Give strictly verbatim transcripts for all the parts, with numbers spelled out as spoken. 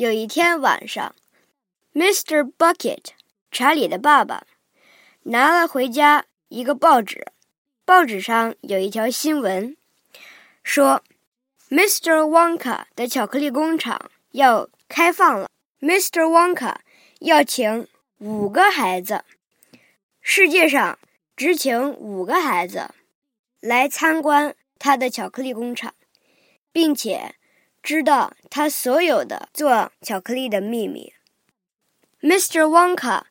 有一天晚上 ，Mister Bucket 查理的爸爸拿了回家一个报纸，报纸上有一条新闻，说 Mister Wonka 的巧克力工厂要开放了。Mister Wonka 要请五个孩子，世界上只请五个孩子来参观他的巧克力工厂，并且知道他所有的做巧克力的秘密。Mister Wonka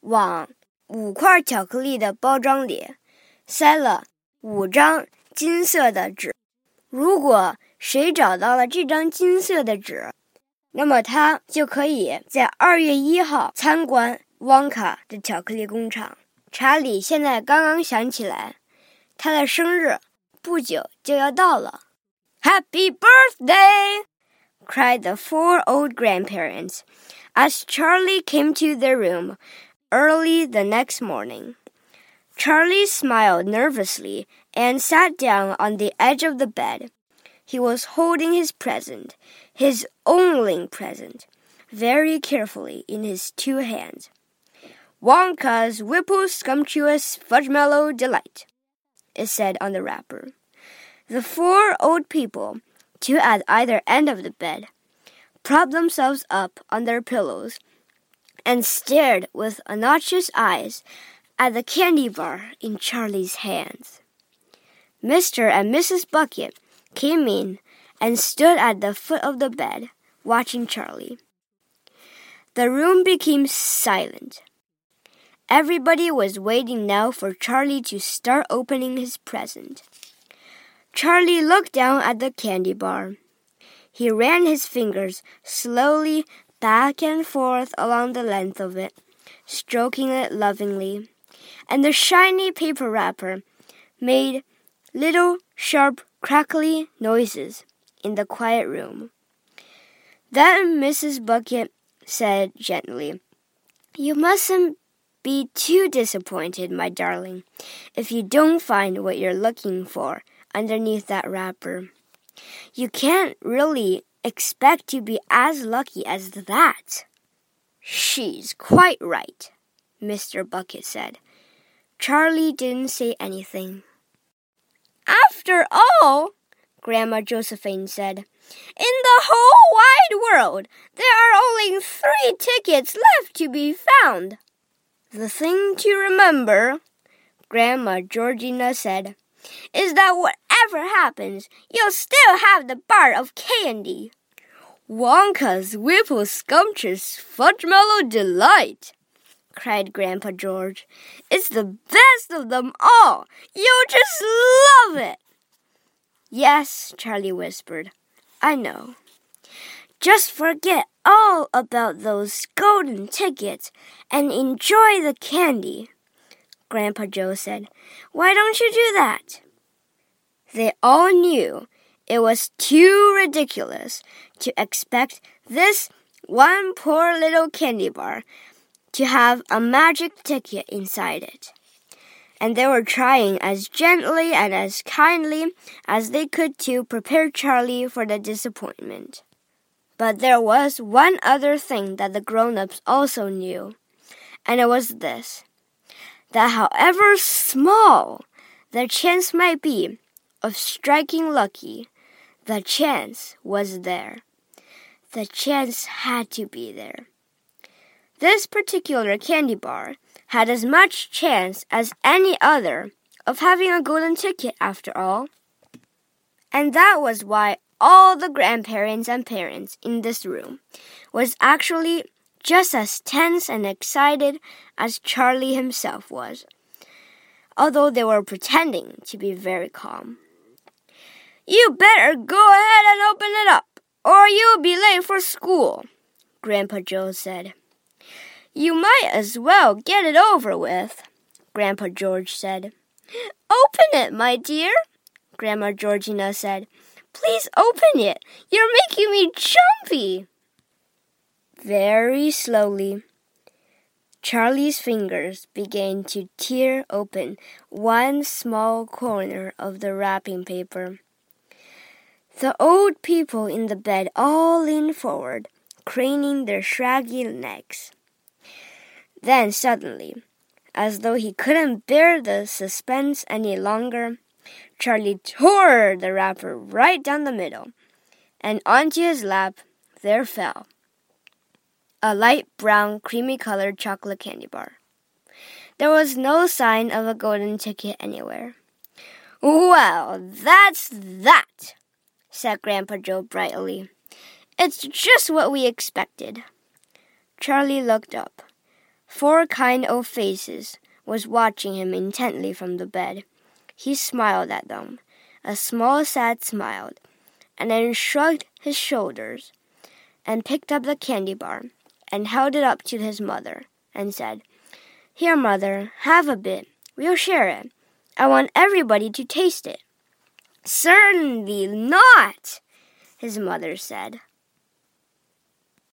往五块巧克力的包装里塞了五张金色的纸，如果谁找到了这张金色的纸，那么他就可以在二月一号参观旺卡的巧克力工厂。查理现在刚刚想起来，他的生日不久就要到了。Happy birthday! Cried the four old grandparents as Charlie came to their room early the next morning. Charlie smiled nervously and sat down on the edge of the bed.He was holding his present, his only present, very carefully in his two hands. Wonka's Whipple-Scrumptious Fudgemallow Delight, it said on the wrapper. The four old people, two at either end of the bed, propped themselves up on their pillows and stared with anxious eyes at the candy bar in Charlie's hands. Mister and Missus Bucket came in and stood at the foot of the bed, watching Charlie. The room became silent. Everybody was waiting now for Charlie to start opening his present. Charlie looked down at the candy bar. He ran his fingers slowly back and forth along the length of it, stroking it lovingly, and the shiny paper wrapper made little sharp crackly noises in the quiet room. Then Missus Bucket said gently, "You mustn't be too disappointed, my darling, if you don't find what you're looking for underneath that wrapper. You can't really expect to be as lucky as that." "She's quite right," Mister Bucket said. Charlie didn't say anything."After all," Grandma Josephine said, "in the whole wide world, there are only three tickets left to be found." "The thing to remember," Grandma Georgina said, "is that whatever happens, you'll still have the bar of candy." "Wonka's Whipple-Scrumptious Fudgemallow Delight!" cried Grandpa George. "It's the best of them all. You'll just love it." "Yes," Charlie whispered, "I know. Just forget all about those golden tickets and enjoy the candy," Grandpa Joe said. "Why don't you do that?" They all knew it was too ridiculous to expect this one poor little candy bar to have a magic ticket inside it. And they were trying as gently and as kindly as they could to prepare Charlie for the disappointment. But there was one other thing that the grown-ups also knew, and it was this, that however small the chance might be of striking lucky, the chance was there. The chance had to be there.This particular candy bar had as much chance as any other of having a golden ticket after all. And that was why all the grandparents and parents in this room was actually just as tense and excited as Charlie himself was, although they were pretending to be very calm. "You better go ahead and open it up, or you'll be late for school," Grandpa Joe said."You might as well get it over with," Grandpa George said. "Open it, my dear," Grandma Georgina said. "Please open it. You're making me jumpy." Very slowly, Charlie's fingers began to tear open one small corner of the wrapping paper. The old people in the bed all leaned forward craning their shaggy necks. Then suddenly, as though he couldn't bear the suspense any longer, Charlie tore the wrapper right down the middle, and onto his lap there fell a light brown, creamy-colored chocolate candy bar. There was no sign of a golden ticket anywhere. "Well, that's that," said Grandpa Joe brightly. "It's just what we expected." Charlie looked up. Four kind old faces was watching him intently from the bed. He smiled at them, a small, sad smile, and then shrugged his shoulders and picked up the candy bar and held it up to his mother and said, "Here, Mother, have a bit. We'll share it. I want everybody to taste it." "Certainly not," his mother said.